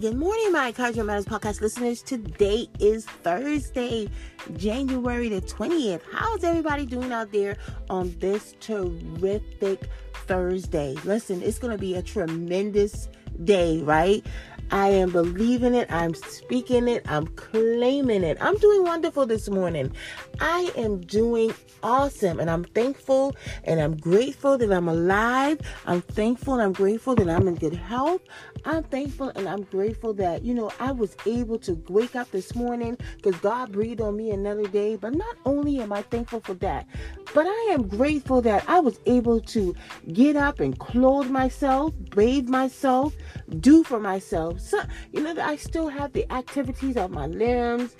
Good morning, my Cardio Matters Podcast listeners. Today is Thursday, January the 20th. How's everybody doing out there on this terrific Thursday? Listen, it's going to be a tremendous day, right? I am believing it. I'm speaking it. I'm claiming it. I'm doing wonderful this morning. I am doing awesome, and I'm thankful and I'm grateful that I'm alive. I'm thankful and I'm grateful that I'm in good health. I'm thankful and I'm grateful that, I was able to wake up this morning because God breathed on me another day. But not only am I thankful for that, but I am grateful that I was able to get up and clothe myself, bathe myself, do for myself. So, I still have the activities of my limbs.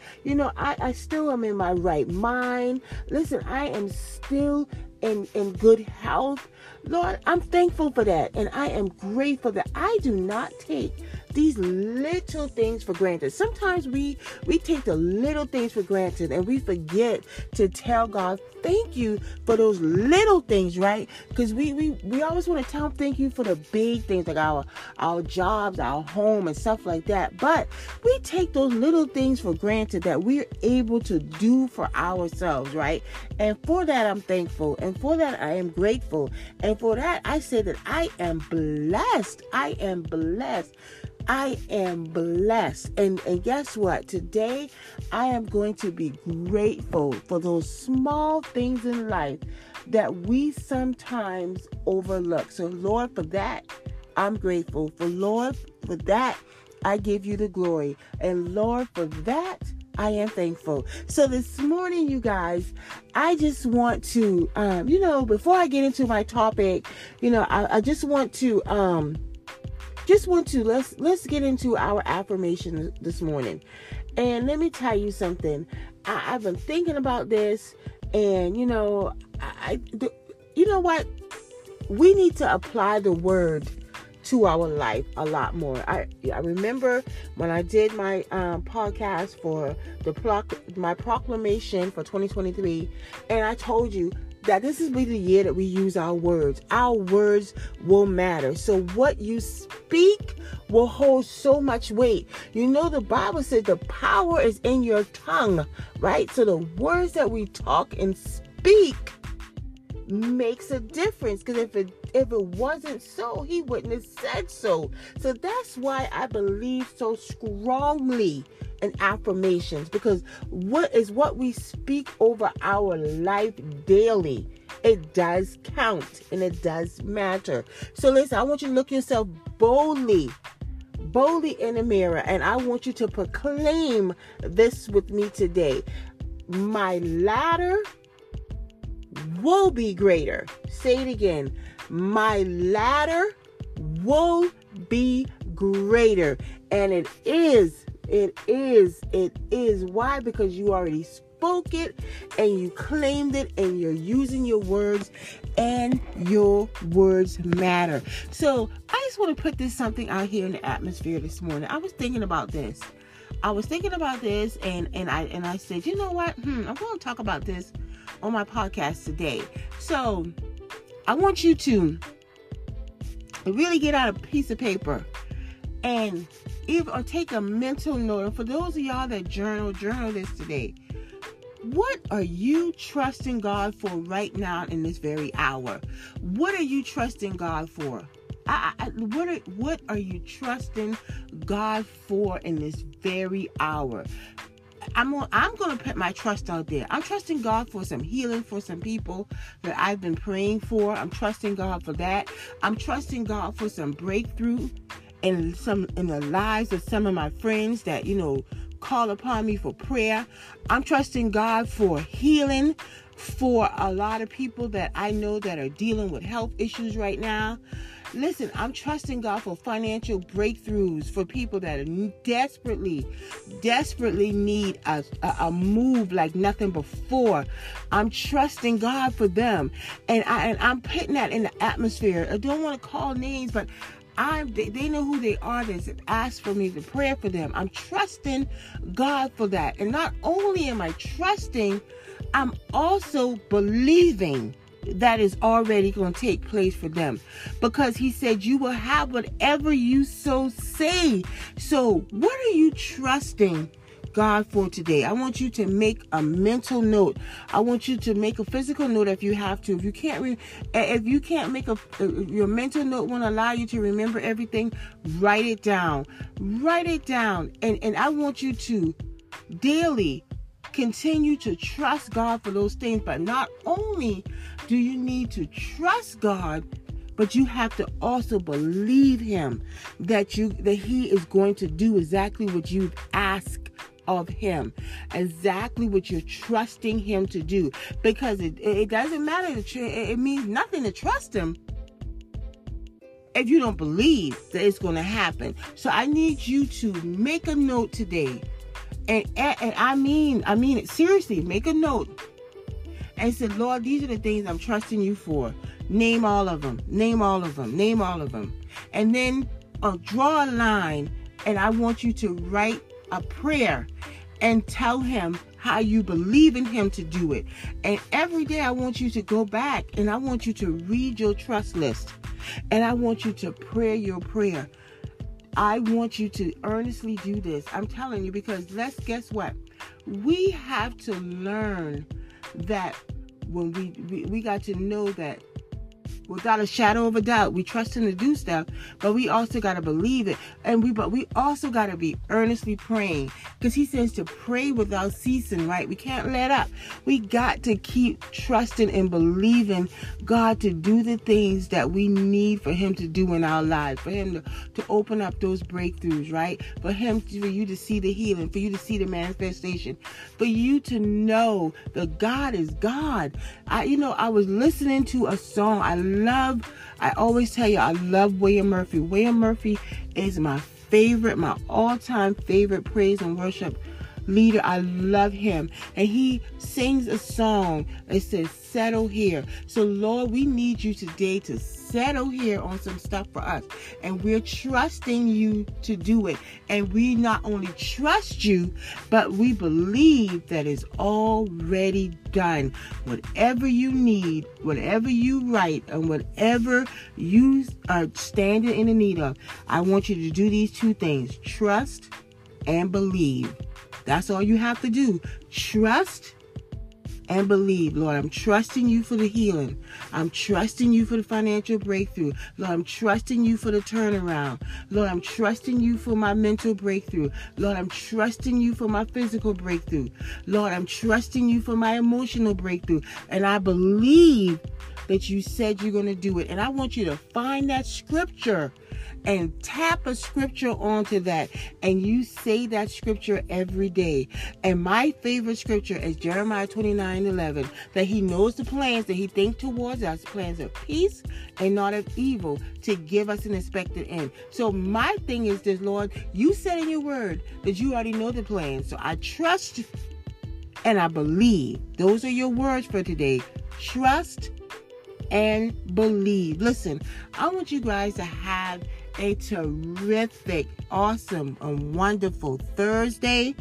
I still am in my right mind. Listen, I am still in good health. Lord, I'm thankful for that. And I am grateful that I do not take these little things for granted. Sometimes we take the little things for granted and we forget to tell God, thank you for those little things, right? Because we always want to tell him thank you for the big things like our jobs, our home and stuff like that. But we take those little things for granted that we're able to do for ourselves, right? And for that, I'm thankful. And for that, I am grateful. And for that, I say that I am blessed. I am blessed. I am blessed. And guess what? Today, I am going to be grateful for those small things in life that we sometimes overlook. So, Lord, for that, I'm grateful. For Lord, for that, I give you the glory. And Lord, for that, I am thankful. So this morning, you guys, I just want to, before I get into my topic, I just want to, let's get into our affirmation this morning. And let me tell you something. I've been thinking about this, and you know what? We need to apply the word to our life a lot more. I remember when I did my podcast for my proclamation for 2023, and I told you that this is be the year that we use our words. Our words will matter. So what you speak will hold so much weight. The Bible says the power is in your tongue, right? So the words that we talk and speak makes a difference, because if it wasn't so, he wouldn't have said so. So that's why I believe so strongly in affirmations, because what we speak over our life daily, it does count and it does matter. So listen, I want you to look yourself boldly in the mirror, and I want you to proclaim this with me today. My ladder will be greater. Say it again. My ladder will be greater. And it is. Why? Because you already spoke it and you claimed it and you're using your words, and your words matter. So I just want to put this something out here in the atmosphere this morning. I was thinking about this and I said, you know what? I'm going to talk about this on my podcast today. So I want you to really get out a piece of paper and or take a mental note. For those of y'all that journal this today. What are you trusting God for right now in this very hour? What are you trusting God for? What are you trusting God for in this very hour? I'm going to put my trust out there. I'm trusting God for some healing for some people that I've been praying for. I'm trusting God for that. I'm trusting God for some breakthrough in the lives of some of my friends that, call upon me for prayer. I'm trusting God for healing for a lot of people that I know that are dealing with health issues right now. Listen, I'm trusting God for financial breakthroughs for people that desperately need a move like nothing before. I'm trusting God for them. And I'm putting that in the atmosphere. I don't want to call names, but they know who they are. That's asked for me to pray for them. I'm trusting God for that. And not only am I trusting, I'm also believing that is already going to take place for them, because he said you will have whatever you so say. So what are you trusting God for today? I want you to make a mental note. I want you to make a physical note if you have to. If you can't make your mental note won't allow you to remember everything, write it down. Write it down. And I want you to daily continue to trust God for those things. But not only do you need to trust God, but you have to also believe him that he is going to do exactly what you've asked of him, exactly what you're trusting him to do, because it doesn't matter. It means nothing to trust him if you don't believe that it's going to happen. So I need you to make a note today, and I mean it seriously. Make a note and say, Lord, these are the things I'm trusting you for. Name all of them. Name all of them. Name all of them. And then draw a line, and I want you to write a prayer and tell him how you believe in him to do it. And every day I want you to go back and I want you to read your trust list, and I want you to pray your prayer. I want you to earnestly do this. I'm telling you, because guess what? We have to learn that when we got to know that without a shadow of a doubt, we trust him to do stuff, but we also got to believe it. And we also got to be earnestly praying, because he says to pray without ceasing, right? We can't let up. We got to keep trusting and believing God to do the things that we need for him to do in our lives, for him to open up those breakthroughs, right? For you to see the healing, for you to see the manifestation, for you to know that God is God. I was listening to a song. I always tell you, I love William Murphy. William Murphy is my favorite, my all-time favorite praise and worship leader. I love him. And he sings a song that says, settle here. So, Lord, we need you today to settle here on some stuff for us. And we're trusting you to do it. And we not only trust you, but we believe that it's already done. Whatever you need, whatever you write, and whatever you are standing in the need of, I want you to do these two things: trust and believe. That's all you have to do. Trust and believe. Lord, I'm trusting you for the healing. I'm trusting you for the financial breakthrough. Lord, I'm trusting you for the turnaround. Lord, I'm trusting you for my mental breakthrough. Lord, I'm trusting you for my physical breakthrough. Lord, I'm trusting you for my emotional breakthrough. And I believe that you said you're going to do it. And I want you to find that scripture and tap a scripture onto that, and you say that scripture every day. And my favorite scripture is Jeremiah 29:11, that he knows the plans that he thinks towards us, plans of peace and not of evil, to give us an expected end. So my thing is this, Lord, you said in your word that you already know the plan. So I trust and I believe. Those are your words for today. Trust and believe. Listen, I want you guys to have a terrific, awesome, and wonderful Thursday.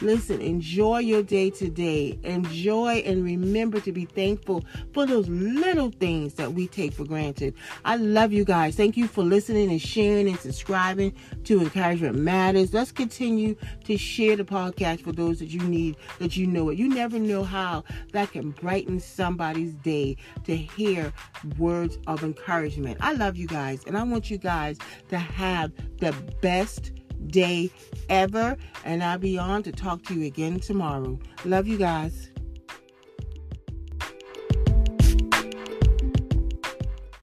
Listen, enjoy your day today. Enjoy and remember to be thankful for those little things that we take for granted. I love you guys. Thank you for listening and sharing and subscribing to Encouragement Matters. Let's continue to share the podcast for those that you need, that you know it. You never know how that can brighten somebody's day to hear words of encouragement. I love you guys, and I want you guys to have the best day ever, and I'll be on to talk to you again tomorrow. Love you guys.